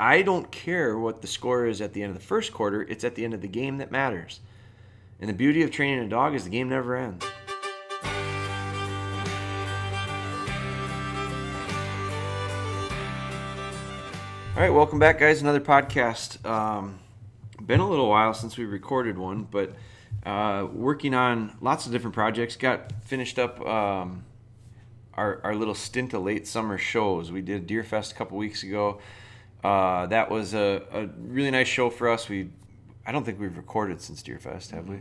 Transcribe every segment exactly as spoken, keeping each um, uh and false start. I don't care what the score is at the end of the first quarter. It's at the end of the game that matters. And the beauty of training a dog is the game never ends. All right, welcome back, guys. Another podcast. Um, been a little while since we recorded one, but uh, working on lots of different projects. Got finished up um, our our little stint of late summer shows. We did Deer Fest a couple weeks ago. Uh, that was a, a really nice show for us. We I don't think we've recorded since Deer Fest, have we?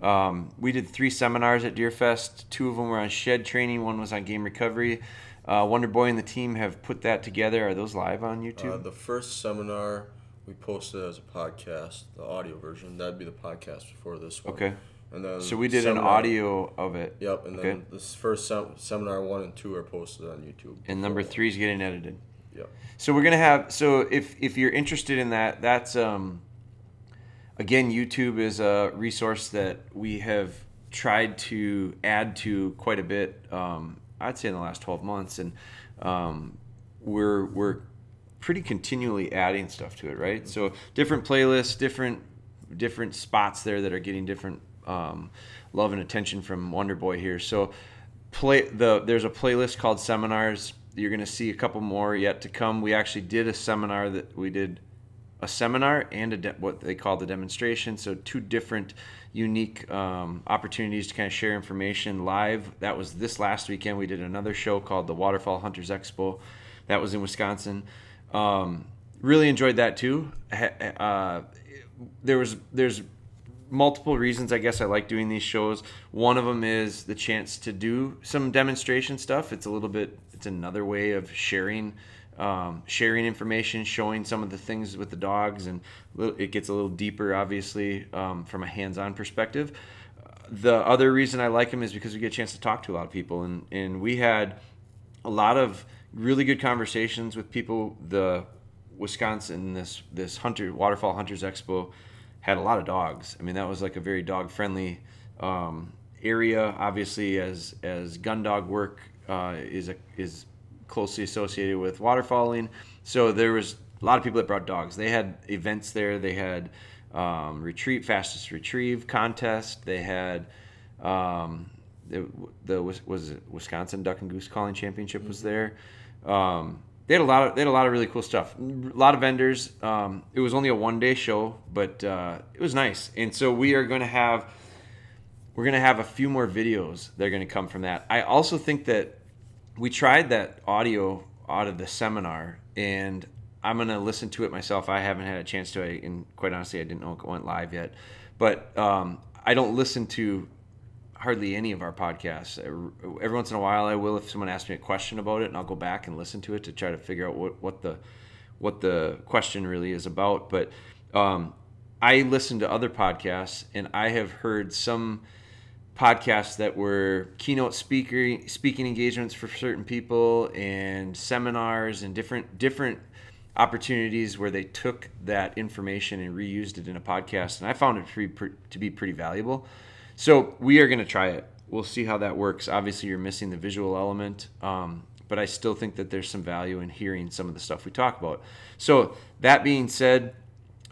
Um, we did three seminars at Deer Fest. Two of them were on shed training. One was on game recovery. Uh, Wonder Boy and the team have put that together. Are those live on YouTube? Uh, the first seminar we posted as a podcast, the audio version. That'd be the podcast before this one. Okay. And then so we did seminar, an audio of it. Yep. And okay. then this first sem- seminar one and two are posted on YouTube. And number three is getting edited. Yep. So we're gonna have. So if if you're interested in that, that's um. Again, YouTube is a resource that we have tried to add to quite a bit. Um, I'd say in the last twelve months, and um, we're we're pretty continually adding stuff to it, right? So different playlists, different different spots there that are getting different um, love and attention from Wonder Boy here. So play the there's a playlist called Seminars. You're going to see a couple more yet to come. We actually did a seminar that we did a seminar and a de- what they call the demonstration. So two different unique um, opportunities to kind of share information live. That was this last weekend. We did another show called the Waterfall Hunters Expo. That was in Wisconsin. Um, really enjoyed that too. Uh, there was there's multiple reasons I guess I like doing these shows. One of them is the chance to do some demonstration stuff. It's a little bit it's another way of sharing Um, sharing information, showing some of the things with the dogs, and it gets a little deeper, obviously, um, from a hands-on perspective. The other reason I like them is because we get a chance to talk to a lot of people, and, and we had a lot of really good conversations with people. The Wisconsin, this this hunter Waterfall Hunters Expo had a lot of dogs. I mean, that was like a very dog-friendly um, area, obviously, as as gun dog work uh, is a is. closely associated with waterfowling. So there was a lot of people that brought dogs. They had events there. They had um, retreat, fastest retrieve contest. They had um, the, the was it Wisconsin Duck and Goose Calling Championship was there. Um, they had a lot of they had a lot of really cool stuff. A lot of vendors. Um, it was only a one day show, but uh, it was nice. And so we are going to have we're going to have a few more videos that are going to come from that. I also think that. We tried that audio out of the seminar, and I'm going to listen to it myself. I haven't had a chance to, and quite honestly, I didn't know it went live yet. But um, I don't listen to hardly any of our podcasts. Every once in a while, I will if someone asks me a question about it, and I'll go back and listen to it to try to figure out what, what the what the question really is about. But um, I listen to other podcasts, and I have heard some podcasts that were keynote speaker speaking engagements for certain people, and seminars, and different different opportunities where they took that information and reused it in a podcast, and I found it to be, to be pretty valuable. So we are going to try it. We'll see how that works. Obviously, you're missing the visual element, um, but I still think that there's some value in hearing some of the stuff we talk about. So that being said,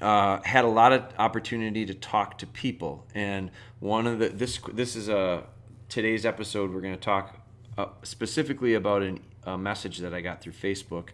Uh, had a lot of opportunity to talk to people, and one of the this this is a today's episode. We're going to talk uh, specifically about an, a message that I got through Facebook,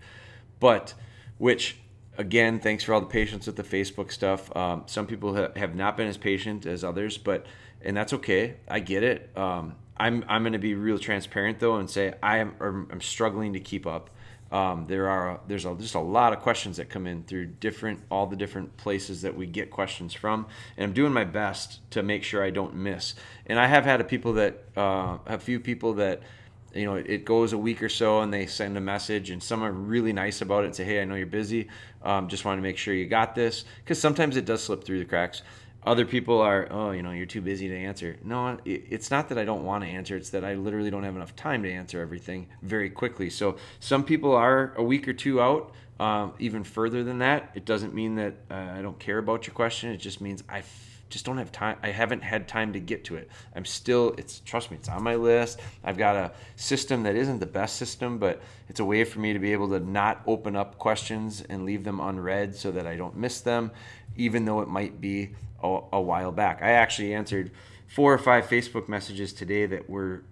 but which again, thanks for all the patience with the Facebook stuff. Um, some people ha- have not been as patient as others, but and that's okay. I get it. Um, I'm I'm going to be real transparent though, and say I am I'm struggling to keep up. Um, there are there's a, just a lot of questions that come in through different all the different places that we get questions from, and I'm doing my best to make sure I don't miss. And I have had a people that uh, a few people that you know it goes a week or so and they send a message, and some are really nice about it and say, hey, I know you're busy, um, just want to make sure you got this, because sometimes it does slip through the cracks. Other people are, oh, you know, you're too busy to answer. No, it's not that I don't want to answer. It's that I literally don't have enough time to answer everything very quickly. So some people are a week or two out, um, even further than that. It doesn't mean that uh, I don't care about your question. It just means I f- just don't have time. I haven't had time to get to it. I'm still, it's, trust me, it's on my list. I've got a system that isn't the best system, but it's a way for me to be able to not open up questions and leave them unread so that I don't miss them, even though it might be a, a while back. I actually answered four or five Facebook messages today that were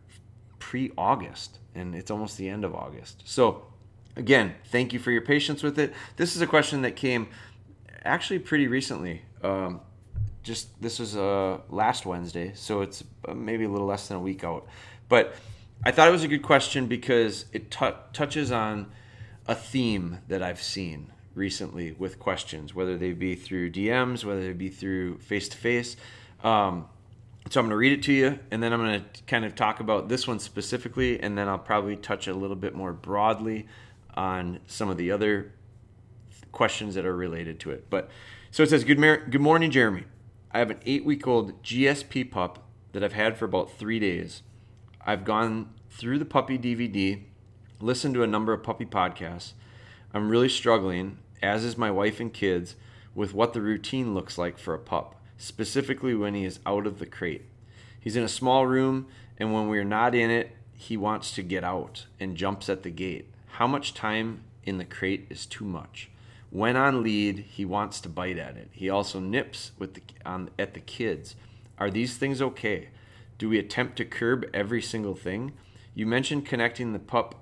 pre-August, and it's almost the end of August. So again, thank you for your patience with it. This is a question that came actually pretty recently. Um, just this was uh, last Wednesday, so it's maybe a little less than a week out. But I thought it was a good question because it t- touches on a theme that I've seen recently with questions, whether they be through D Ms, whether they be through face-to-face. Um, so I'm going to read it to you, and then I'm going to kind of talk about this one specifically, and then I'll probably touch a little bit more broadly on some of the other questions that are related to it. But so it says, good, mar- good morning, Jeremy. I have an eight-week-old G S P pup that I've had for about three days. I've gone through the puppy D V D, listened to a number of puppy podcasts. I'm really struggling, as is my wife and kids, with what the routine looks like for a pup, specifically when he is out of the crate. He's in a small room, and when we're not in it, he wants to get out and jumps at the gate. How much time in the crate is too much? When on lead, he wants to bite at it. He also nips with the, on, at the kids. Are these things okay? Do we attempt to curb every single thing? You mentioned connecting the pup,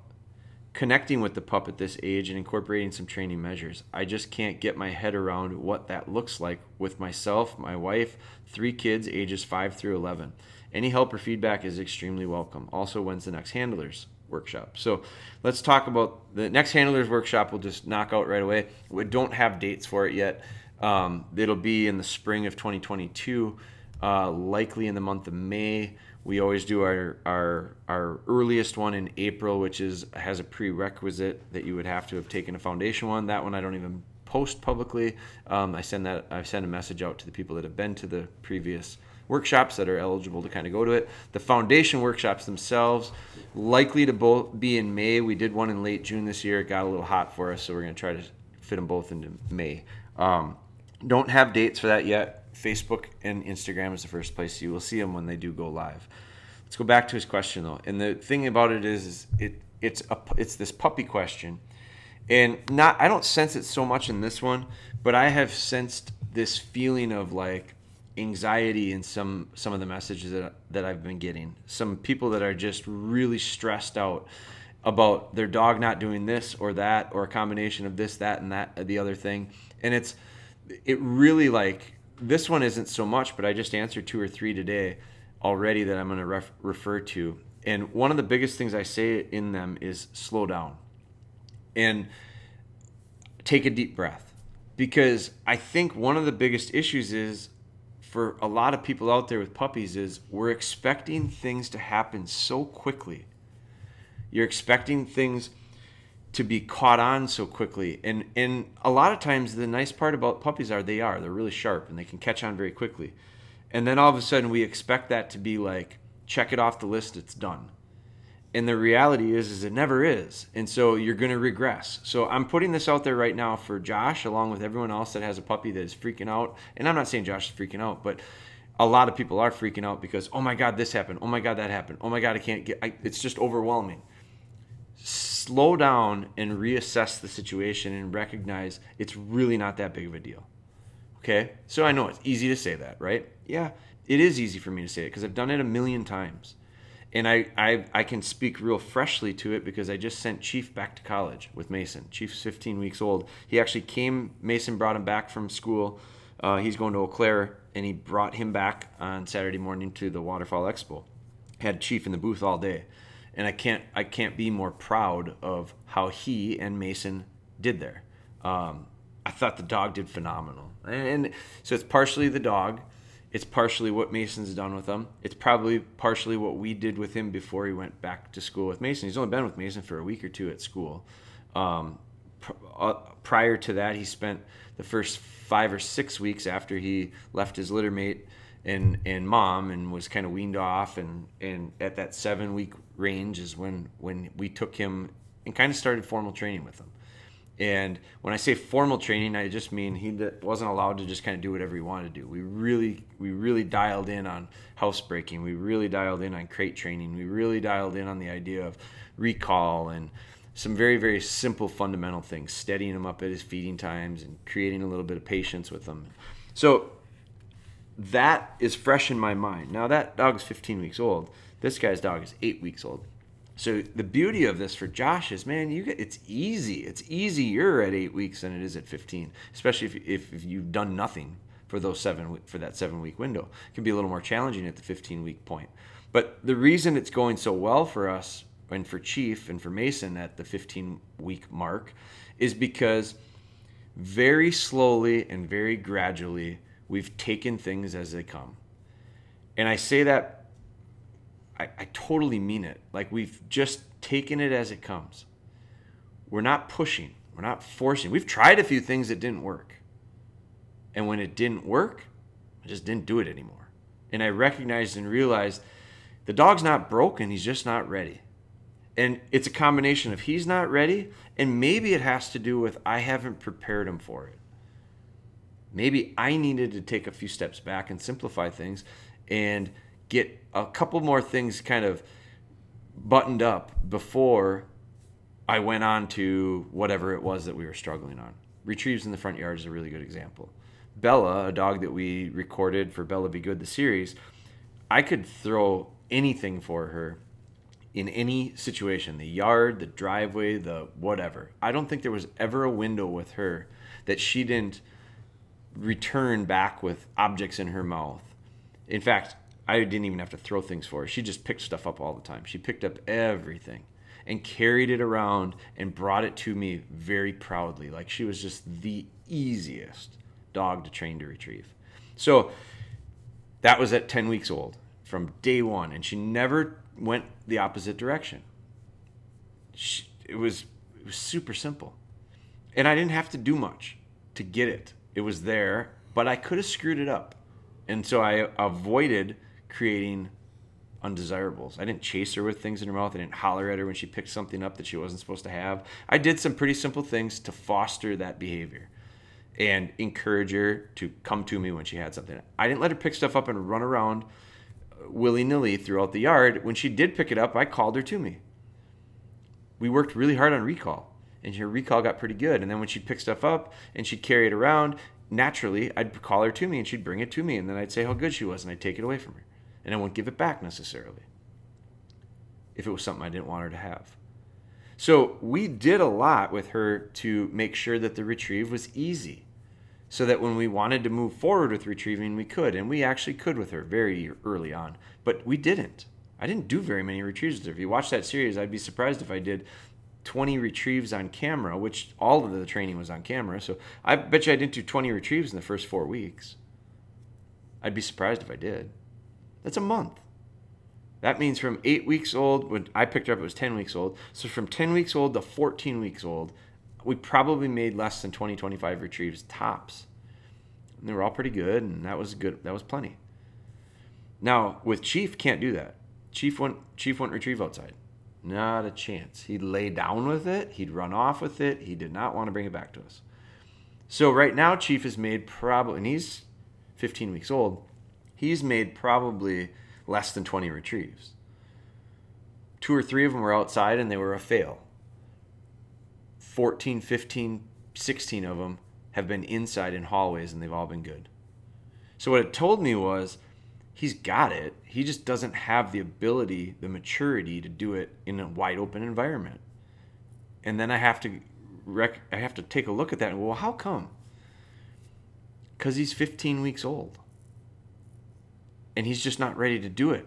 connecting with the pup at this age and incorporating some training measures. I just can't get my head around what that looks like with myself, my wife, three kids, ages five through eleven. Any help or feedback is extremely welcome. Also, when's the next Handlers Workshop? So let's talk about the next Handlers Workshop. We'll just knock out right away. We don't have dates for it yet. Um, it'll be in the spring of twenty twenty-two, uh, likely in the month of May. We always do our, our our earliest one in April, which is has a prerequisite that you would have to have taken a foundation one. That one I don't even post publicly. Um, I send that I send a message out to the people that have been to the previous workshops that are eligible to kind of go to it. The foundation workshops themselves, likely to both be in May. We did one in late June this year. It got a little hot for us, so we're going to try to fit them both into May. Um, don't have dates for that yet. Facebook and Instagram is the first place. You will see them when they do go live. Let's go back to his question, though. And the thing about it is, is it it's a, it's this puppy question. And not I don't sense it so much in this one, but I have sensed this feeling of, like, anxiety in some some of the messages that that I've been getting. Some people that are just really stressed out about their dog not doing this or that, or a combination of this, that, and that, the other thing. And it's it really, like, this one isn't so much, but I just answered two or three today already that I'm going to ref, refer to. And one of the biggest things I say in them is slow down and take a deep breath, because I think one of the biggest issues is, for a lot of people out there with puppies, is we're expecting things to happen so quickly. You're expecting things to be caught on so quickly. And and a lot of times the nice part about puppies are they are. They're really sharp and they can catch on very quickly. And then all of a sudden we expect that to be like, check it off the list, it's done. And the reality is, is it never is. And so you're going to regress. So I'm putting this out there right now for Josh, along with everyone else that has a puppy that is freaking out. And I'm not saying Josh is freaking out, but a lot of people are freaking out because, oh my God, this happened. Oh my God, that happened. Oh my God, I can't get, I, it's just overwhelming. Slow down and reassess the situation and recognize it's really not that big of a deal. Okay. So I know it's easy to say that, right? Yeah, it is easy for me to say it because I've done it a million times. And I, I I can speak real freshly to it because I just sent Chief back to college with Mason. Chief's fifteen weeks old. He actually came, Mason brought him back from school. Uh, he's going to Eau Claire, and he brought him back on Saturday morning to the Waterfall Expo. Had Chief in the booth all day. And I can't I can't be more proud of how he and Mason did there. Um, I thought the dog did phenomenal. And, and so it's partially the dog. It's partially what Mason's done with him. It's probably partially what we did with him before he went back to school with Mason. He's only been with Mason for a week or two at school. Um, pr- uh, prior to that, he spent the first five or six weeks after he left his litter mate and, and mom and was kind of weaned off. And, and at that seven-week range is when, when we took him and kind of started formal training with him. And when I say formal training, I just mean he wasn't allowed to just kind of do whatever he wanted to do. We really, we really dialed in on housebreaking. We really dialed in on crate training. We really dialed in on the idea of recall and some very, very simple fundamental things, steadying him up at his feeding times and creating a little bit of patience with him. So that is fresh in my mind. Now that dog's fifteen weeks old. This guy's dog is eight weeks old. So the beauty of this for Josh is, man, you get, it's easy. It's easier at eight weeks than it is at fifteen, especially if, if, if you've done nothing for those seven for that seven week window. It can be a little more challenging at the fifteen week point. But the reason it's going so well for us and for Chief and for Mason at the fifteen week mark is because very slowly and very gradually we've taken things as they come. And I say that I, I totally mean it. Like, we've just taken it as it comes. We're not pushing. We're not forcing. We've tried a few things that didn't work. And when it didn't work, I just didn't do it anymore. And I recognized and realized the dog's not broken. He's just not ready. And it's a combination of he's not ready, and maybe it has to do with I haven't prepared him for it. Maybe I needed to take a few steps back and simplify things and get a couple more things kind of buttoned up before I went on to whatever it was that we were struggling on. Retrieves in the front yard is a really good example. Bella, a dog that we recorded for Bella Be Good, the series, I could throw anything for her in any situation, the yard, the driveway, the whatever. I don't think there was ever a window with her that she didn't return back with objects in her mouth. In fact, I didn't even have to throw things for her. She just picked stuff up all the time. She picked up everything and carried it around and brought it to me very proudly. Like, she was just the easiest dog to train to retrieve. So that was at ten weeks old from day one, and she never went the opposite direction. She, it was, it was super simple. And I didn't have to do much to get it. It was there, but I could have screwed it up. And so I avoided creating undesirables. I didn't chase her with things in her mouth. I didn't holler at her when she picked something up that she wasn't supposed to have. I did some pretty simple things to foster that behavior and encourage her to come to me when she had something. I didn't let her pick stuff up and run around willy-nilly throughout the yard. When she did pick it up, I called her to me. We worked really hard on recall, and her recall got pretty good. And then when she'd pick stuff up and she'd carry it around, naturally, I'd call her to me and she'd bring it to me, and then I'd say how good she was, and I'd take it away from her. And I wouldn't give it back necessarily if it was something I didn't want her to have. So we did a lot with her to make sure that the retrieve was easy so that when we wanted to move forward with retrieving, we could. And we actually could with her very early on, but we didn't. I didn't do very many retrieves with her. If you watch that series, I'd be surprised if I did twenty retrieves on camera, which all of the training was on camera. So I bet you I didn't do twenty retrieves in the first four weeks. I'd be surprised if I did. That's a month. That means from eight weeks old, when I picked her up, it was ten weeks old. So from ten weeks old to fourteen weeks old, we probably made less than twenty, twenty-five retrieves tops. And they were all pretty good, and that was good. That was plenty. Now with Chief, can't do that. Chief won't, Chief won't retrieve outside. Not a chance. He'd lay down with it. He'd run off with it. He did not want to bring it back to us. So right now, Chief has made probably, and he's fifteen weeks old, he's made probably less than twenty retrieves. Two or three of them were outside, and they were a fail. fourteen, fifteen, sixteen of them have been inside in hallways, and they've all been good. So what it told me was, he's got it. He just doesn't have the ability, the maturity to do it in a wide open environment. And then I have to rec- I have to take a look at that and go, well, how come? Because he's fifteen weeks old. And he's just not ready to do it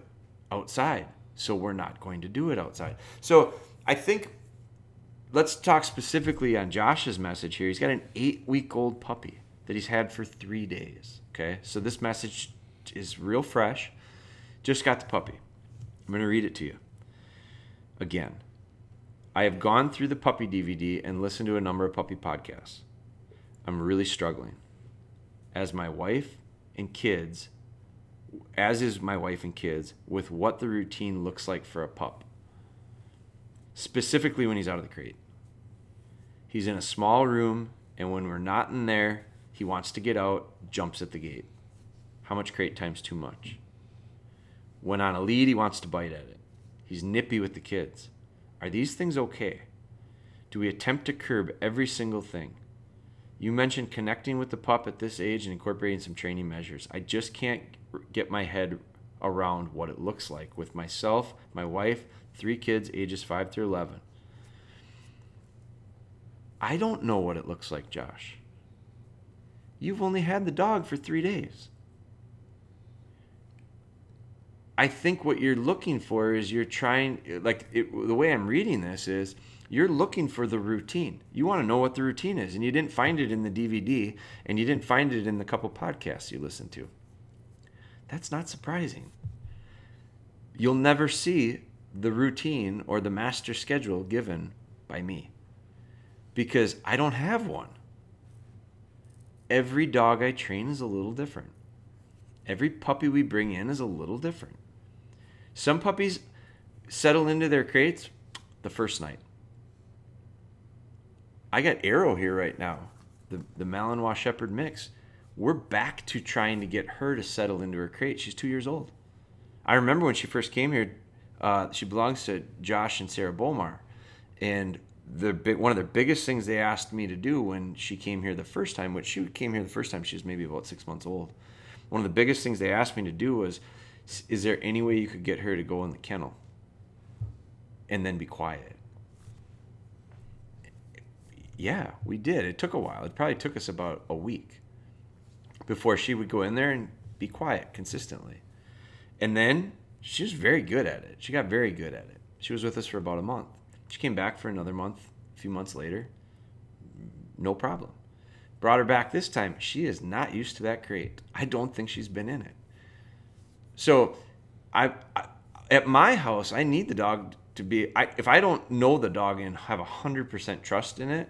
outside. So we're not going to do it outside. So I think let's talk specifically on Josh's message here. He's got an eight-week-old puppy that he's had for three days. Okay, so this message is real fresh. Just got the puppy. I'm going to read it to you. Again, I have gone through the puppy D V D and listened to a number of puppy podcasts. I'm really struggling. As my wife and kids, as is my wife and kids, with what the routine looks like for a pup. Specifically when he's out of the crate. He's in a small room, and when we're not in there, he wants to get out, jumps at the gate. How much crate time's too much? When on a lead, he wants to bite at it. He's nippy with the kids. Are these things okay? Do we attempt to curb every single thing? You mentioned connecting with the pup at this age and incorporating some training measures. I just can't get my head around what it looks like with myself, my wife, three kids, ages five through eleven. I don't know what it looks like, Josh. You've only had the dog for three days. I think what you're looking for is you're trying, like it, the way I'm reading this is you're looking for the routine. You want to know what the routine is, and you didn't find it in the D V D, and you didn't find it in the couple podcasts you listened to. That's not surprising. You'll never see the routine or the master schedule given by me because I don't have one. Every dog I train is a little different. Every puppy we bring in is a little different. Some puppies settle into their crates the first night. I got Arrow here right now, the, the Malinois Shepherd mix. We're back to trying to get her to settle into her crate. She's two years old. I remember when she first came here, uh, she belongs to Josh and Sarah Bolmar. And the big, one of the biggest things they asked me to do when she came here the first time, which she came here the first time, she was maybe about six months old. One of the biggest things they asked me to do was, is there any way you could get her to go in the kennel and then be quiet? Yeah, we did. It took a while. It probably took us about a week before she would go in there and be quiet consistently. And then she was very good at it. She got very good at it. She was with us for about a month. She came back for another month, a few months later. No problem. Brought her back this time. She is not used to that crate. I don't think she's been in it. So, I, I at my house, I need the dog to be. I, if I don't know the dog and have a hundred percent trust in it,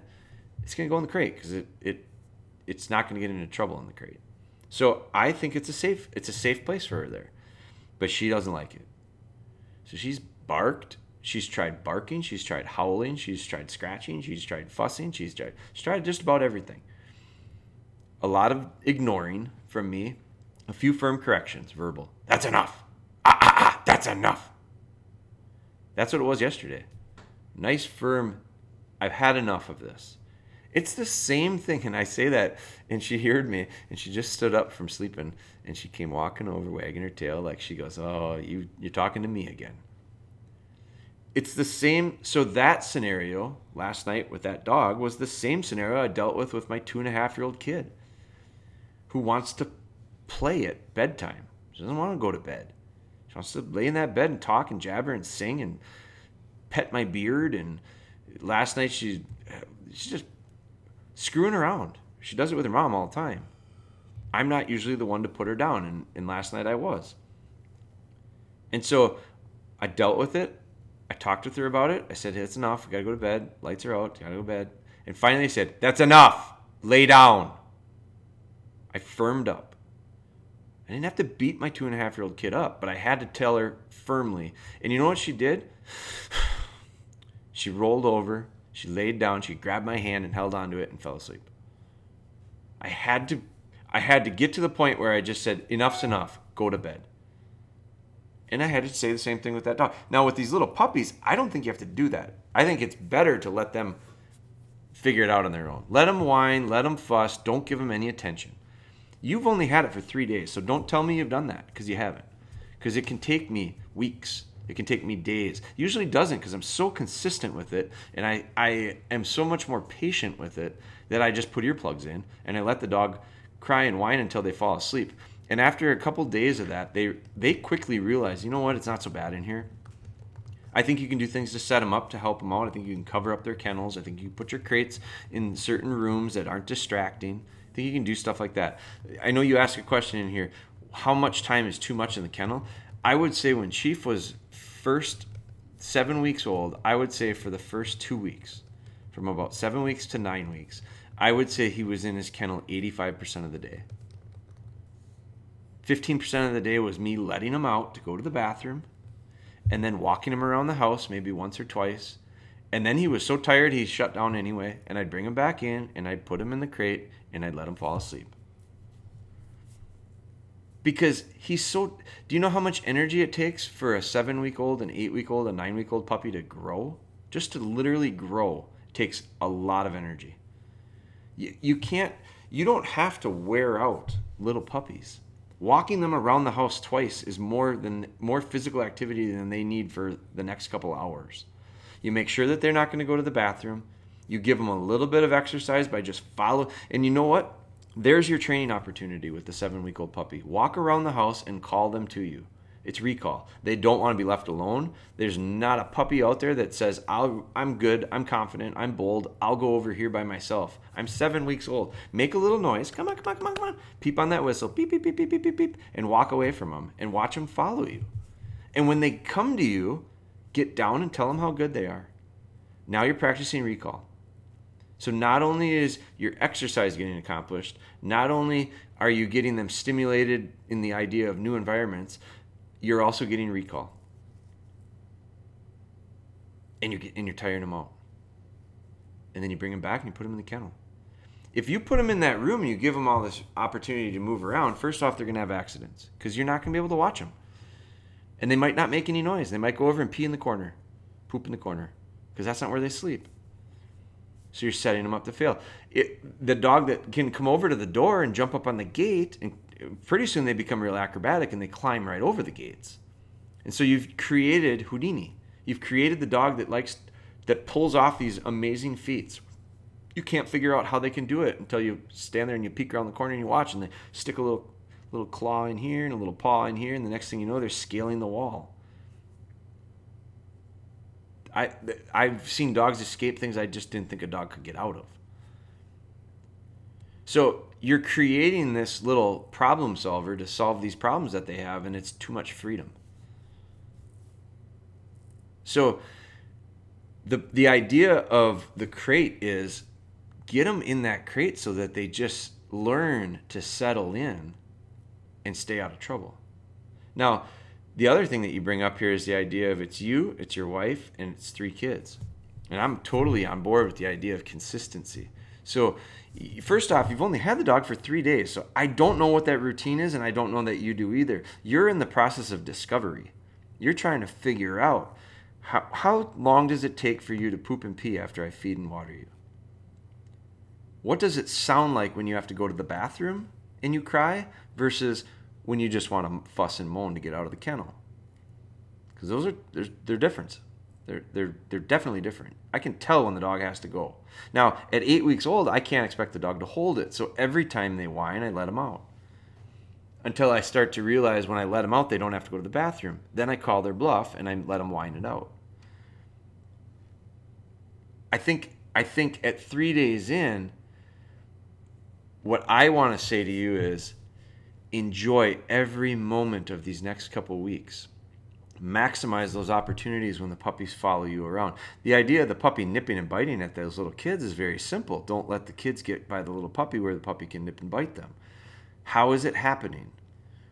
it's gonna go in the crate because it it it's not gonna get into trouble in the crate. So I think it's a safe it's a safe place for her there, but she doesn't like it. So she's barked. She's tried barking. She's tried howling. She's tried scratching. She's tried fussing. She's tried she's tried just about everything. A lot of ignoring from me, a few firm corrections, verbal. That's enough. Ah, ah, ah, that's enough. That's what it was yesterday. Nice, firm, I've had enough of this. It's the same thing, and I say that, and she heard me, and she just stood up from sleeping, and she came walking over, wagging her tail, like she goes, oh, you, you're talking to me again. It's the same, so that scenario last night with that dog was the same scenario I dealt with with my two-and-a-half-year-old kid who wants to play at bedtime. She doesn't want to go to bed. She wants to lay in that bed and talk and jabber and sing and pet my beard. And last night she, she's just screwing around. She does it with her mom all the time. I'm not usually the one to put her down, and, and last night I was. And so I dealt with it. I talked with her about it. I said, hey, that's enough. We got to go to bed. Lights are out. Got to go to bed. And finally I said, that's enough. Lay down. I firmed up. I didn't have to beat my two-and-a-half-year-old kid up, but I had to tell her firmly. And you know what she did? She rolled over. She laid down. She grabbed my hand and held onto it and fell asleep. I had to, I had to get to the point where I just said, enough's enough. Go to bed. And I had to say the same thing with that dog. Now, with these little puppies, I don't think you have to do that. I think it's better to let them figure it out on their own. Let them whine. Let them fuss. Don't give them any attention. You've only had it for three days, so don't tell me you've done that because you haven't. Because it can take me weeks. It can take me days. It usually doesn't because I'm so consistent with it, and I, I am so much more patient with it that I just put earplugs in, and I let the dog cry and whine until they fall asleep. And after a couple days of that, they they quickly realize, you know what, it's not so bad in here. I think you can do things to set them up, to help them out. I think you can cover up their kennels. I think you can put your crates in certain rooms that aren't distracting. I think you can do stuff like that. I know you asked a question in here, how much time is too much in the kennel? I would say when Chief was first seven weeks old, I would say for the first two weeks, from about seven weeks to nine weeks, I would say he was in his kennel eighty-five percent of the day. fifteen percent of the day was me letting him out to go to the bathroom and then walking him around the house maybe once or twice And then he was so tired he shut down anyway, and I'd bring him back in, and I'd put him in the crate, and I'd let him fall asleep. Because he's so... Do you know how much energy it takes for a seven-week-old, an eight-week-old, a nine-week-old puppy to grow? Just to literally grow takes a lot of energy. You, you can't... You don't have to wear out little puppies. Walking them around the house twice is more than more physical activity than they need for the next couple hours. You make sure that they're not going to go to the bathroom. You give them a little bit of exercise by just follow. And you know what? There's your training opportunity with the seven-week-old puppy. Walk around the house and call them to you. It's recall. They don't want to be left alone. There's not a puppy out there that says, I'll, I'm good, I'm confident, I'm bold, I'll go over here by myself. I'm seven weeks old. Make a little noise. Come on, come on, come on, come on. Peep on that whistle. Beep, beep, beep, beep, beep, beep, beep. And walk away from them and watch them follow you. And when they come to you, get down and tell them how good they are. Now you're practicing recall. So not only is your exercise getting accomplished, not only are you getting them stimulated in the idea of new environments, you're also getting recall. And you're, and you're tiring them out. And then you bring them back and you put them in the kennel. If you put them in that room and you give them all this opportunity to move around, first off, they're going to have accidents because you're not going to be able to watch them. And they might not make any noise. They might go over and pee in the corner, poop in the corner, because that's not where they sleep. So you're setting them up to fail. It, the dog that can come over to the door and jump up on the gate, and pretty soon they become real acrobatic and they climb right over the gates. And so you've created Houdini. You've created the dog that likes, that pulls off these amazing feats. You can't figure out how they can do it until you stand there and you peek around the corner and you watch, and they stick a little little claw in here and a little paw in here, and the next thing you know, they're scaling the wall. I, I've seen dogs escape things I just didn't think a dog could get out of. So you're creating this little problem solver to solve these problems that they have, and it's too much freedom. So the the idea of the crate is get them in that crate so that they just learn to settle in and stay out of trouble. Now, the other thing that you bring up here is the idea of it's you, it's your wife, and it's three kids. And I'm totally on board with the idea of consistency. So first off, you've only had the dog for three days. So I don't know what that routine is, and I don't know that you do either. You're in the process of discovery. You're trying to figure out how, how long does it take for you to poop and pee after I feed and water you? What does it sound like when you have to go to the bathroom and you cry versus when you just want to fuss and moan to get out of the kennel? Because those are, there's, they're different. They're, they're, they're definitely different. I can tell when the dog has to go. Now, at eight weeks old, I can't expect the dog to hold it. So every time they whine, I let them out. Until I start to realize when I let them out, they don't have to go to the bathroom. Then I call their bluff and I let them whine it out. I think, I think at three days in, what I want to say to you is enjoy every moment of these next couple weeks. Maximize those opportunities when the puppies follow you around. The idea of the puppy nipping and biting at those little kids is very simple. Don't let the kids get by the little puppy where the puppy can nip and bite them. How is it happening?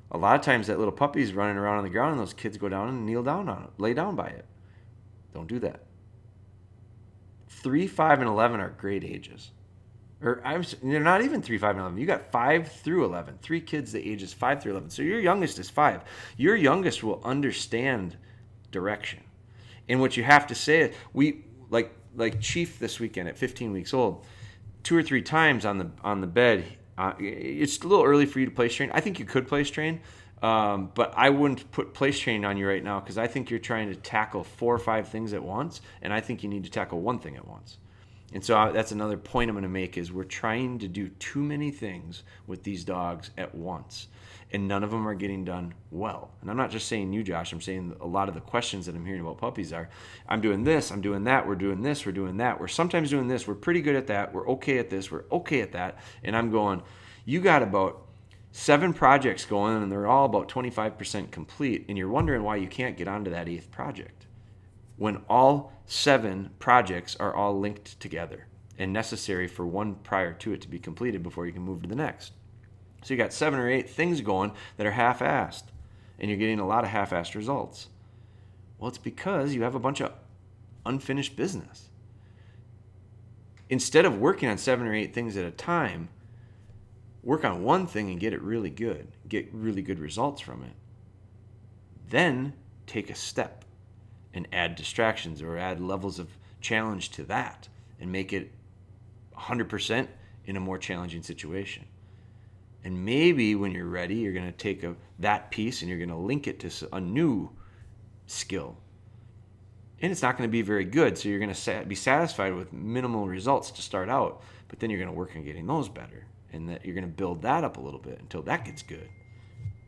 A lot of times that little puppy is running around on the ground and those kids go down and kneel down on it, lay down by it. Don't do that. Three, five, and eleven are great ages. Or I'm, they're not even three, five, and eleven. You got five through eleven. Three kids the ages five through eleven. So your youngest is five. Your youngest will understand direction. And what you have to say is, we like like Chief this weekend at fifteen weeks old, two or three times on the on the bed. Uh, it's a little early for you to place train. I think you could place train, um, but I wouldn't put place train on you right now because I think you're trying to tackle four or five things at once, and I think you need to tackle one thing at once. And so that's another point I'm going to make is we're trying to do too many things with these dogs at once, and none of them are getting done well. And I'm not just saying you, Josh. I'm saying a lot of the questions that I'm hearing about puppies are, I'm doing this, I'm doing that, we're doing this, we're doing that. We're sometimes doing this, we're pretty good at that, we're okay at this, we're okay at that. And I'm going, you got about seven projects going, and they're all about twenty-five percent complete, and you're wondering why you can't get onto that eighth project, when all seven projects are all linked together and necessary for one prior to it to be completed before you can move to the next. So you got seven or eight things going that are half-assed, and you're getting a lot of half-assed results. Well, it's because you have a bunch of unfinished business. instead of working on seven or eight things at a time, work on one thing and get it really good, get really good results from it. Then take a step and add distractions or add levels of challenge to that and make it one hundred percent in a more challenging situation. And maybe when you're ready, you're going to take a, that piece and you're going to link it to a new skill. And it's not going to be very good, so you're going to be satisfied with minimal results to start out, but then you're going to work on getting those better, and that you're going to build that up a little bit until that gets good.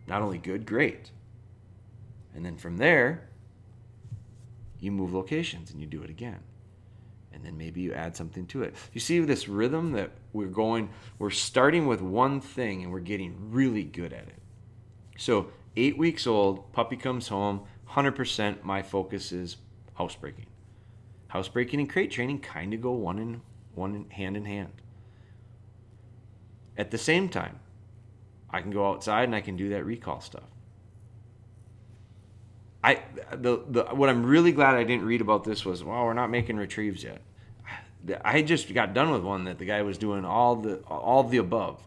Not only good, great. And then from there, you move locations and you do it again. And then maybe you add something to it. You see this rhythm that we're going, we're starting with one thing and we're getting really good at it. So eight weeks old, puppy comes home, one hundred percent my focus is housebreaking. Housebreaking and crate training kind of go one in one in, hand in hand. At the same time, I can go outside and I can do that recall stuff. I the, the what I'm really glad I didn't read about this was, well, we're not making retrieves yet. I just got done with one that the guy was doing all the all the above.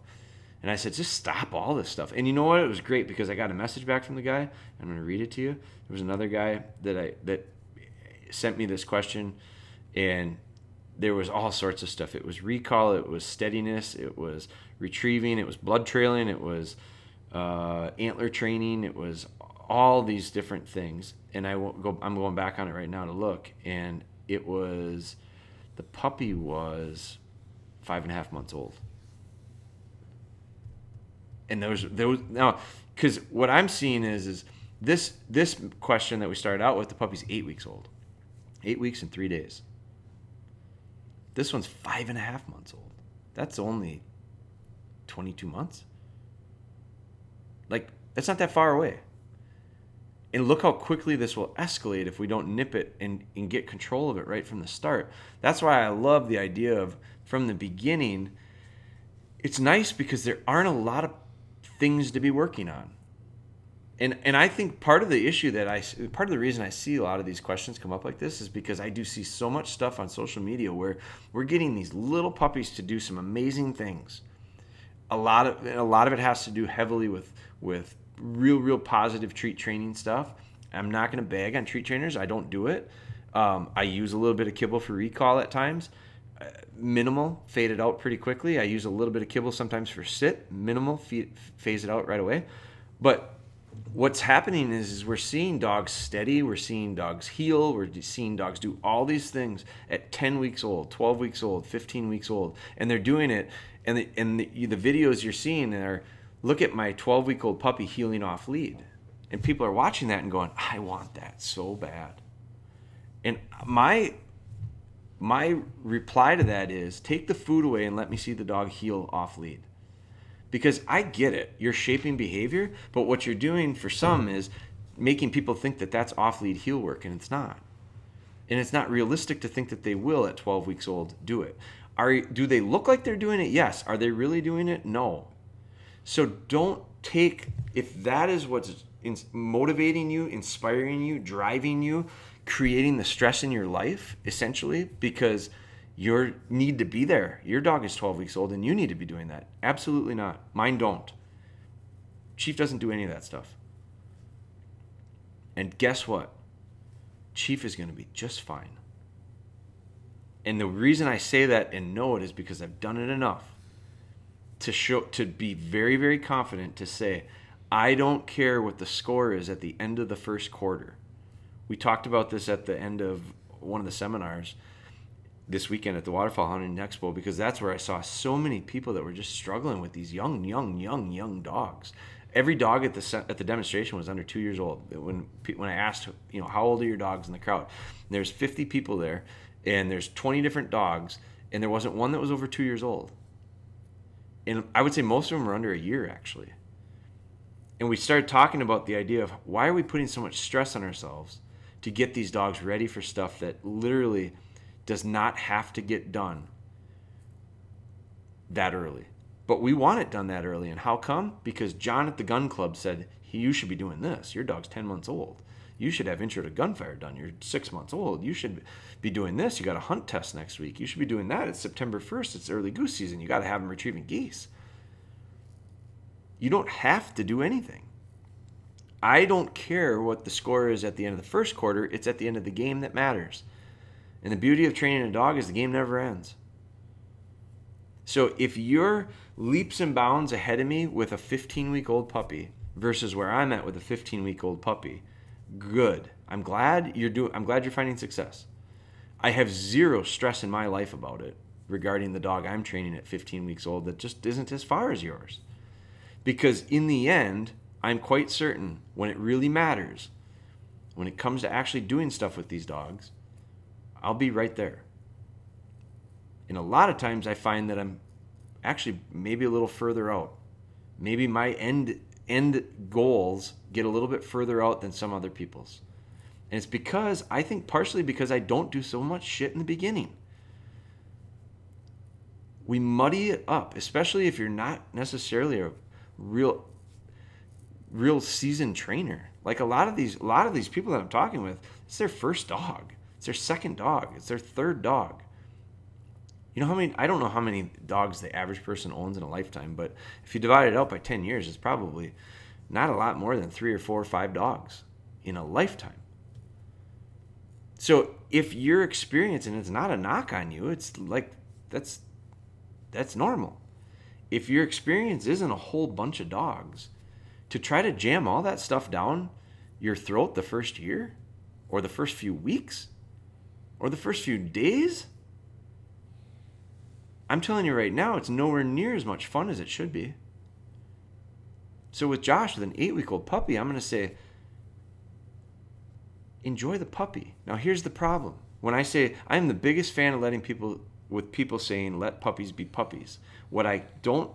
And I said, just stop all this stuff. And you know what? It was great because I got a message back from the guy. I'm going to read it to you. There was another guy that I that sent me this question, and there was all sorts of stuff. It was recall. It was steadiness. It was retrieving. It was blood trailing. It was uh, antler training. It was all these different things, and I won't go, I'm going back on it right now to look, and it was, the puppy was five and a half months old. And there was, there was now, because what I'm seeing is, is this this question that we started out with, the puppy's eight weeks old, eight weeks and three days. This one's five and a half months old. That's only twenty-two months. Like, that's not that far away. And look how quickly this will escalate if we don't nip it and, and get control of it right from the start. That's why I love the idea of, from the beginning, it's nice because there aren't a lot of things to be working on. And and I think part of the issue that I, part of the reason I see a lot of these questions come up like this is because I do see so much stuff on social media where we're getting these little puppies to do some amazing things. A lot of, a lot of it has to do heavily with, with, real, real positive treat training stuff. I'm not going to bag on treat trainers. I don't do it. Um, I use a little bit of kibble for recall at times. Uh, minimal, fade it out pretty quickly. I use a little bit of kibble sometimes for sit. Minimal, feed, phase it out right away. But what's happening is, is we're seeing dogs steady. We're seeing dogs heal. We're seeing dogs do all these things at ten weeks old, twelve weeks old, fifteen weeks old. And they're doing it. And the, and the, the videos you're seeing are, look at my twelve-week-old puppy healing off lead. And people are watching that and going, I want that so bad. And my my reply to that is, take the food away and let me see the dog heal off lead. Because I get it. You're shaping behavior, but what you're doing for some is making people think that that's off-lead heel work, and it's not. And it's not realistic to think that they will, at twelve weeks old, do it. Are, do they look like they're doing it? Yes. Are they really doing it? No. So don't take, if that is what's in, motivating you, inspiring you, driving you, creating the stress in your life, essentially, because you need to be there. Your dog is twelve weeks old and you need to be doing that. Absolutely not. Mine don't. Chief doesn't do any of that stuff. And guess what? Chief is going to be just fine. And the reason I say that and know it is because I've done it enough to show, to be very, very confident to say, I don't care what the score is at the end of the first quarter. We talked about this at the end of one of the seminars this weekend at the Waterfall Hunters Expo, because that's where I saw so many people that were just struggling with these young, young, young, young dogs. Every dog at the at the demonstration was under two years old. When when I asked, you know, how old are your dogs in the crowd? There's fifty people there, and there's twenty different dogs, and there wasn't one that was over two years old. And I would say most of them are under a year, actually. And we started talking about the idea of, why are we putting so much stress on ourselves to get these dogs ready for stuff that literally does not have to get done that early? But we want it done that early. And how come? Because John at the gun club said, you should be doing this. Your dog's ten months old. You should have intro to gunfire done. You're six months old. You should be doing this. You got a hunt test next week. You should be doing that. It's September first. It's early goose season. You got to have them retrieving geese. You don't have to do anything. I don't care what the score is at the end of the first quarter. It's at the end of the game that matters. And the beauty of training a dog is the game never ends. So if you're leaps and bounds ahead of me with a fifteen-week-old puppy versus where I'm at with a fifteen-week-old puppy, good. I'm glad you're doing. I'm glad you're finding success. I have zero stress in my life about it regarding the dog I'm training at fifteen weeks old that just isn't as far as yours. Because in the end, I'm quite certain when it really matters, when it comes to actually doing stuff with these dogs, I'll be right there. And a lot of times I find that I'm actually maybe a little further out. Maybe my end end goals get a little bit further out than some other people's. And it's because, I think partially because I don't do so much shit in the beginning. We muddy it up, especially if you're not necessarily a real real seasoned trainer. Like a lot of these a lot of these people that I'm talking with, it's their first dog. It's their second dog. It's their third dog. You know how many, I don't know how many dogs the average person owns in a lifetime, but if you divide it out by ten years, it's probably not a lot more than three or four or five dogs in a lifetime. So if your experience, and it's not a knock on you, it's like, that's that's normal. If your experience isn't a whole bunch of dogs, to try to jam all that stuff down your throat the first year or the first few weeks or the first few days, I'm telling you right now, it's nowhere near as much fun as it should be. So with Josh, with an eight-week-old puppy, I'm going to say, enjoy the puppy. Now, here's the problem. When I say, I'm the biggest fan of letting people, with people saying, let puppies be puppies. What I don't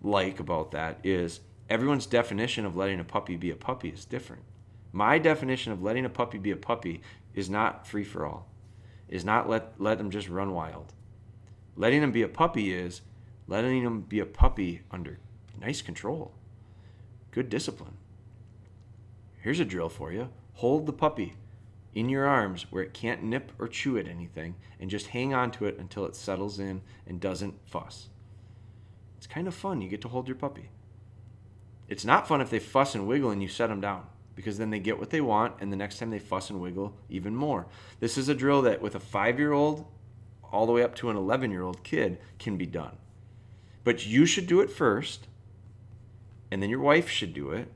like about that is everyone's definition of letting a puppy be a puppy is different. My definition of letting a puppy be a puppy is not free-for-all, is not let, let them just run wild. Letting them be a puppy is letting them be a puppy under nice control, good discipline. Here's a drill for you. Hold the puppy in your arms where it can't nip or chew at anything and just hang on to it until it settles in and doesn't fuss. It's kind of fun. You get to hold your puppy. It's not fun if they fuss and wiggle and you set them down, because then they get what they want and the next time they fuss and wiggle even more. This is a drill that with a five-year-old all the way up to an eleven-year-old kid can be done. But you should do it first, and then your wife should do it.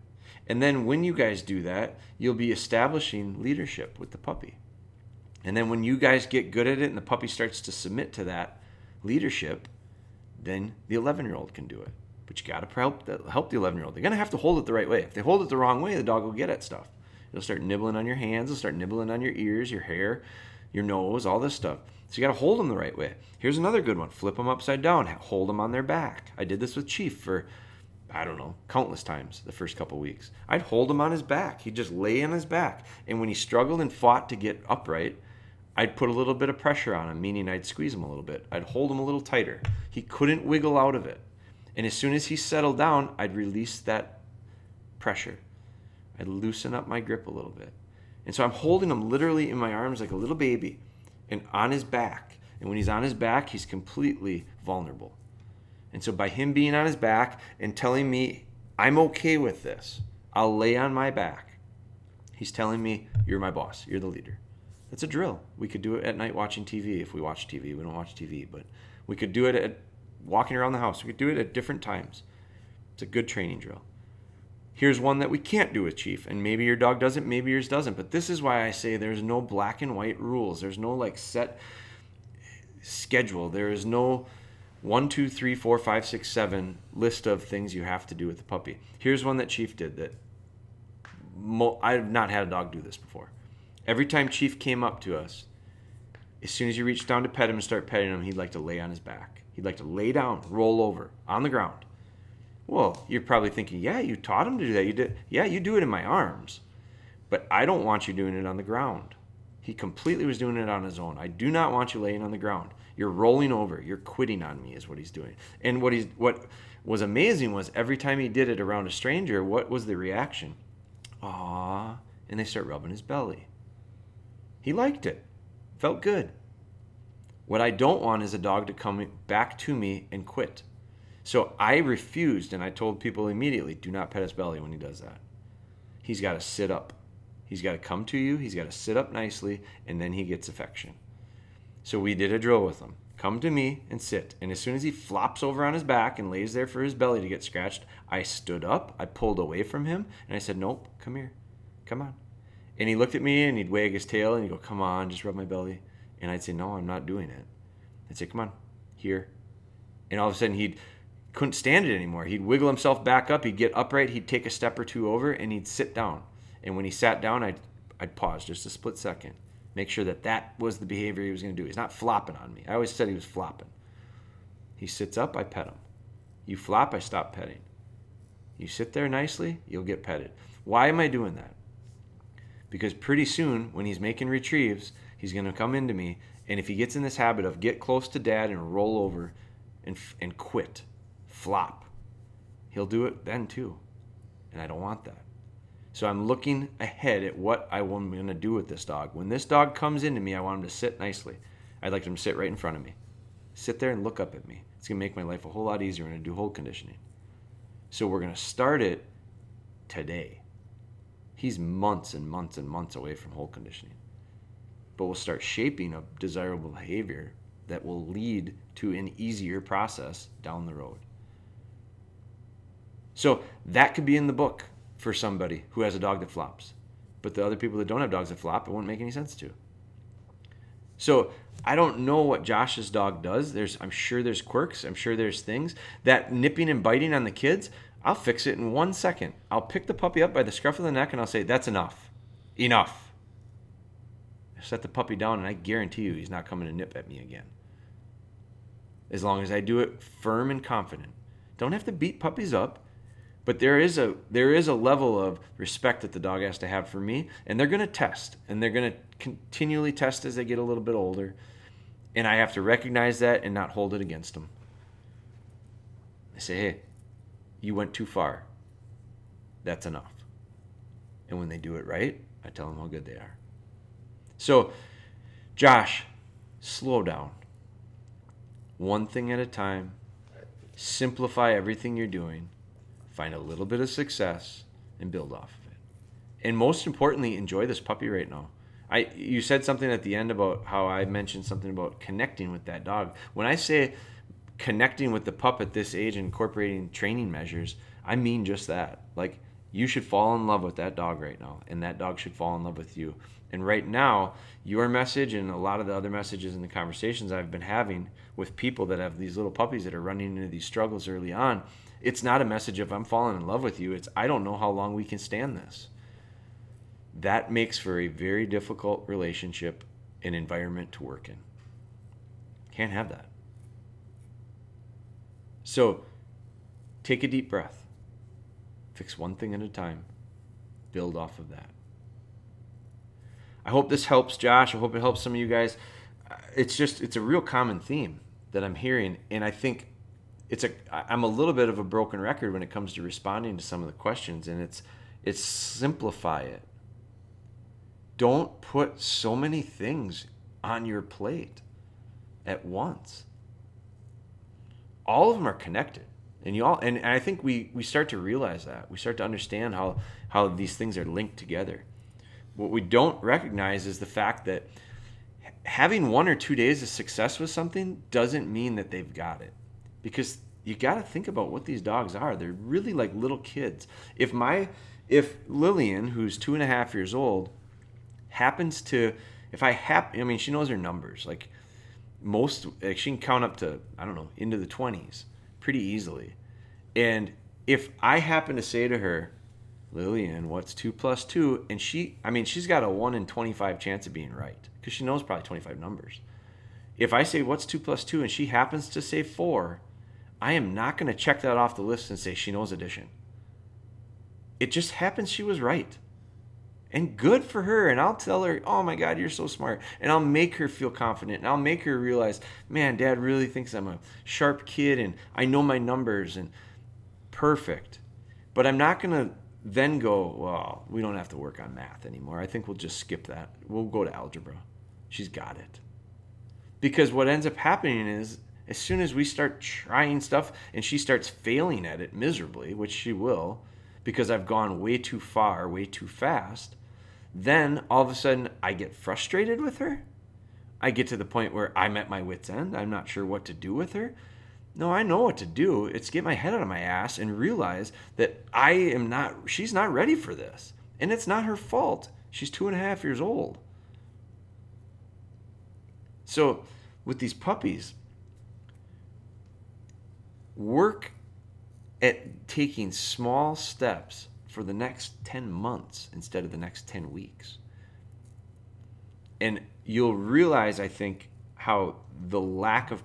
And then when you guys do that, you'll be establishing leadership with the puppy. And then when you guys get good at it and the puppy starts to submit to that leadership, then the eleven-year-old can do it. But you got to help the eleven-year-old. They're going to have to hold it the right way. If they hold it the wrong way, the dog will get at stuff. It'll start nibbling on your hands. It'll start nibbling on your ears, your hair, your nose, all this stuff. So you got to hold them the right way. Here's another good one. Flip them upside down. Hold them on their back. I did this with Chief for, I don't know, countless times the first couple weeks. I'd hold him on his back. He'd just lay on his back. And when he struggled and fought to get upright, I'd put a little bit of pressure on him, meaning I'd squeeze him a little bit. I'd hold him a little tighter. He couldn't wiggle out of it. And as soon as he settled down, I'd release that pressure. I'd loosen up my grip a little bit. And so I'm holding him literally in my arms like a little baby, and on his back. And when he's on his back, he's completely vulnerable. And so by him being on his back and telling me, I'm okay with this, I'll lay on my back, he's telling me, you're my boss, you're the leader. That's a drill. We could do it at night watching T V if we watch T V. We don't watch T V, but we could do it at walking around the house. We could do it at different times. It's a good training drill. Here's one that we can't do with Chief, and maybe your dog doesn't, maybe yours doesn't, but this is why I say there's no black and white rules. There's no like set schedule. There is no one, two, three, four, five, six, seven list of things you have to do with the puppy. Here's one that Chief did that mo- I've not had a dog do this before. Every time Chief came up to us, as soon as you reached down to pet him and start petting him, he'd like to lay on his back. He'd like to lay down, roll over on the ground. Well, you're probably thinking, yeah, you taught him to do that. You did. Yeah, you do it in my arms, but I don't want you doing it on the ground. He completely was doing it on his own. I do not want you laying on the ground. You're rolling over. You're quitting on me is what he's doing. And what he's what was amazing was every time he did it around a stranger, what was the reaction? Aw, and they start rubbing his belly. He liked it. Felt good. What I don't want is a dog to come back to me and quit. So I refused, and I told people immediately, do not pet his belly when he does that. He's got to sit up. He's got to come to you. He's got to sit up nicely, and then he gets affection. So we did a drill with him. Come to me and sit. And as soon as he flops over on his back and lays there for his belly to get scratched, I stood up, I pulled away from him, and I said, nope, come here, come on. And he looked at me, and he'd wag his tail, and he'd go, come on, just rub my belly. And I'd say, no, I'm not doing it. I'd say, come on, here. And all of a sudden, he couldn't stand it anymore. He'd wiggle himself back up, he'd get upright, he'd take a step or two over, and he'd sit down. And when he sat down, I'd, I'd pause just a split second. Make sure that that was the behavior he was going to do. He's not flopping on me. I always said he was flopping. He sits up, I pet him. You flop, I stop petting. You sit there nicely, you'll get petted. Why am I doing that? Because pretty soon, when he's making retrieves, he's going to come into me, and if he gets in this habit of get close to dad and roll over and and quit, flop, he'll do it then too, and I don't want that. So I'm looking ahead at what I'm going to do with this dog. When this dog comes into me, I want him to sit nicely. I'd like him to sit right in front of me. Sit there and look up at me. It's going to make my life a whole lot easier when I do hold conditioning. So we're going to start it today. He's months and months and months away from hold conditioning. But we'll start shaping a desirable behavior that will lead to an easier process down the road. So that could be in the book for somebody who has a dog that flops. But the other people that don't have dogs that flop, it won't make any sense to. So I don't know what Josh's dog does. There's, I'm sure there's quirks. I'm sure there's things. That nipping and biting on the kids, I'll fix it in one second. I'll pick the puppy up by the scruff of the neck and I'll say, that's enough. Enough. I set the puppy down and I guarantee you he's not coming to nip at me again. As long as I do it firm and confident. Don't have to beat puppies up. But there is a there is a level of respect that the dog has to have for me, and they're going to test, and they're going to continually test as they get a little bit older, and I have to recognize that and not hold it against them. I say, hey, you went too far. That's enough. And when they do it right, I tell them how good they are. So, Josh, slow down. One thing at a time. Simplify everything you're doing. Find a little bit of success and build off of it. And most importantly, enjoy this puppy right now. I you said something at the end about how I mentioned something about connecting with that dog. When I say connecting with the pup at this age, incorporating training measures, I mean just that. Like, you should fall in love with that dog right now, and that dog should fall in love with you. And right now, your message and a lot of the other messages in the conversations I've been having with people that have these little puppies that are running into these struggles early on, it's not a message of I'm falling in love with you. It's I don't know how long we can stand this. That makes for a very difficult relationship and environment to work in. Can't have that. So take a deep breath. Fix one thing at a time. Build off of that. I hope this helps, Josh. I hope it helps some of you guys. It's just, it's a real common theme that I'm hearing. And I think It's a. I'm a little bit of a broken record when it comes to responding to some of the questions, and it's it's simplify it. Don't put so many things on your plate at once. All of them are connected, and you all. And I think we we start to realize that. We start to understand how how these things are linked together. What we don't recognize is the fact that having one or two days of success with something doesn't mean that they've got it. Because you got to think about what these dogs are. They're really like little kids. If my, if Lillian, who's two and a half years old, happens to, if I hap, I mean, she knows her numbers. Like most, like she can count up to, I don't know, into the twenties pretty easily. And if I happen to say to her, Lillian, what's two plus two? And she, I mean, she's got a one in twenty-five chance of being right because she knows probably twenty-five numbers. If I say, what's two plus two? And she happens to say four, I am not going to check that off the list and say she knows addition. It just happens she was right. And good for her. And I'll tell her, oh my God, you're so smart. And I'll make her feel confident. And I'll make her realize, man, Dad really thinks I'm a sharp kid and I know my numbers and perfect. But I'm not going to then go, well, we don't have to work on math anymore. I think we'll just skip that. We'll go to algebra. She's got it. Because what ends up happening is, as soon as we start trying stuff and she starts failing at it miserably, which she will, because I've gone way too far, way too fast, then all of a sudden I get frustrated with her. I get to the point where I'm at my wit's end. I'm not sure what to do with her. No, I know what to do. It's get my head out of my ass and realize that I am not, she's not ready for this. And it's not her fault. She's two and a half years old. So with these puppies, work at taking small steps for the next ten months instead of the next ten weeks. And you'll realize, I think, how the lack of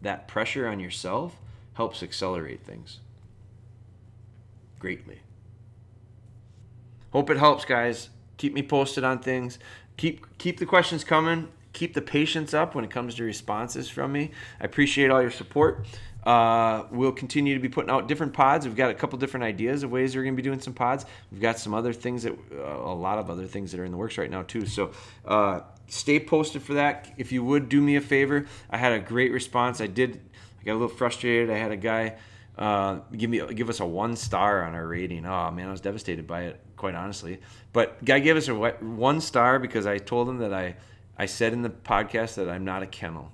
that pressure on yourself helps accelerate things greatly. Hope it helps, guys. Keep me posted on things. Keep keep the questions coming. Keep the patience up when it comes to responses from me. I appreciate all your support. Uh, we'll continue to be putting out different pods. We've got a couple different ideas of ways we're going to be doing some pods. We've got some other things that, uh, a lot of other things that are in the works right now too. So uh, stay posted for that. If you would, do me a favor. I had a great response. I did. I got a little frustrated. I had a guy uh, give me give us a one star on our rating. Oh man, I was devastated by it, quite honestly. But guy gave us a one star because I told him that I. I said in the podcast that I'm not a kennel,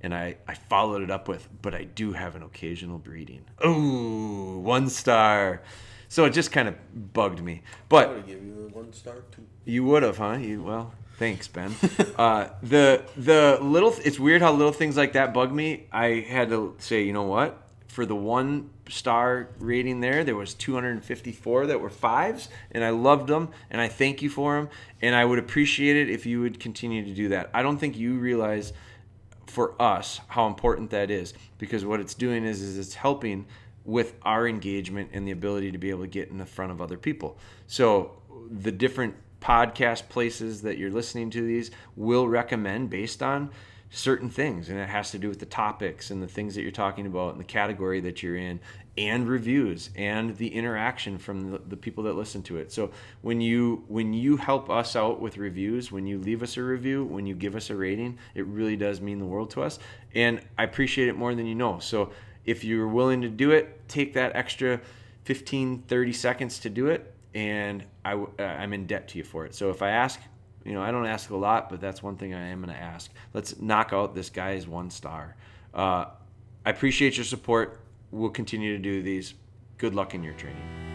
and I, I followed it up with, but I do have an occasional breeding. Oh, one star. So it just kind of bugged me. But I would have given you a one star too. You would have, huh? You, well, thanks, Ben. uh, the the little. It's weird how little things like that bug me. I had to say, you know what? For the one star rating there, there was two hundred fifty-four that were fives, and I loved them, and I thank you for them, and I would appreciate it if you would continue to do that. I don't think you realize for us how important that is, because what it's doing is, is it's helping with our engagement and the ability to be able to get in the front of other people. So the different podcast places that you're listening to these will recommend based on certain things, and it has to do with the topics and the things that you're talking about and the category that you're in and reviews and the interaction from the, the people that listen to it. So when you when you help us out with reviews, when you leave us a review, when you give us a rating, it really does mean the world to us, and I appreciate it more than you know. So if you're willing to do it, take that extra fifteen, thirty seconds to do it, and I, I'm in debt to you for it. So if I ask, you know, I don't ask a lot, but that's one thing I am going to ask. Let's knock out this guy's one star. Uh, I appreciate your support. We'll continue to do these. Good luck in your training.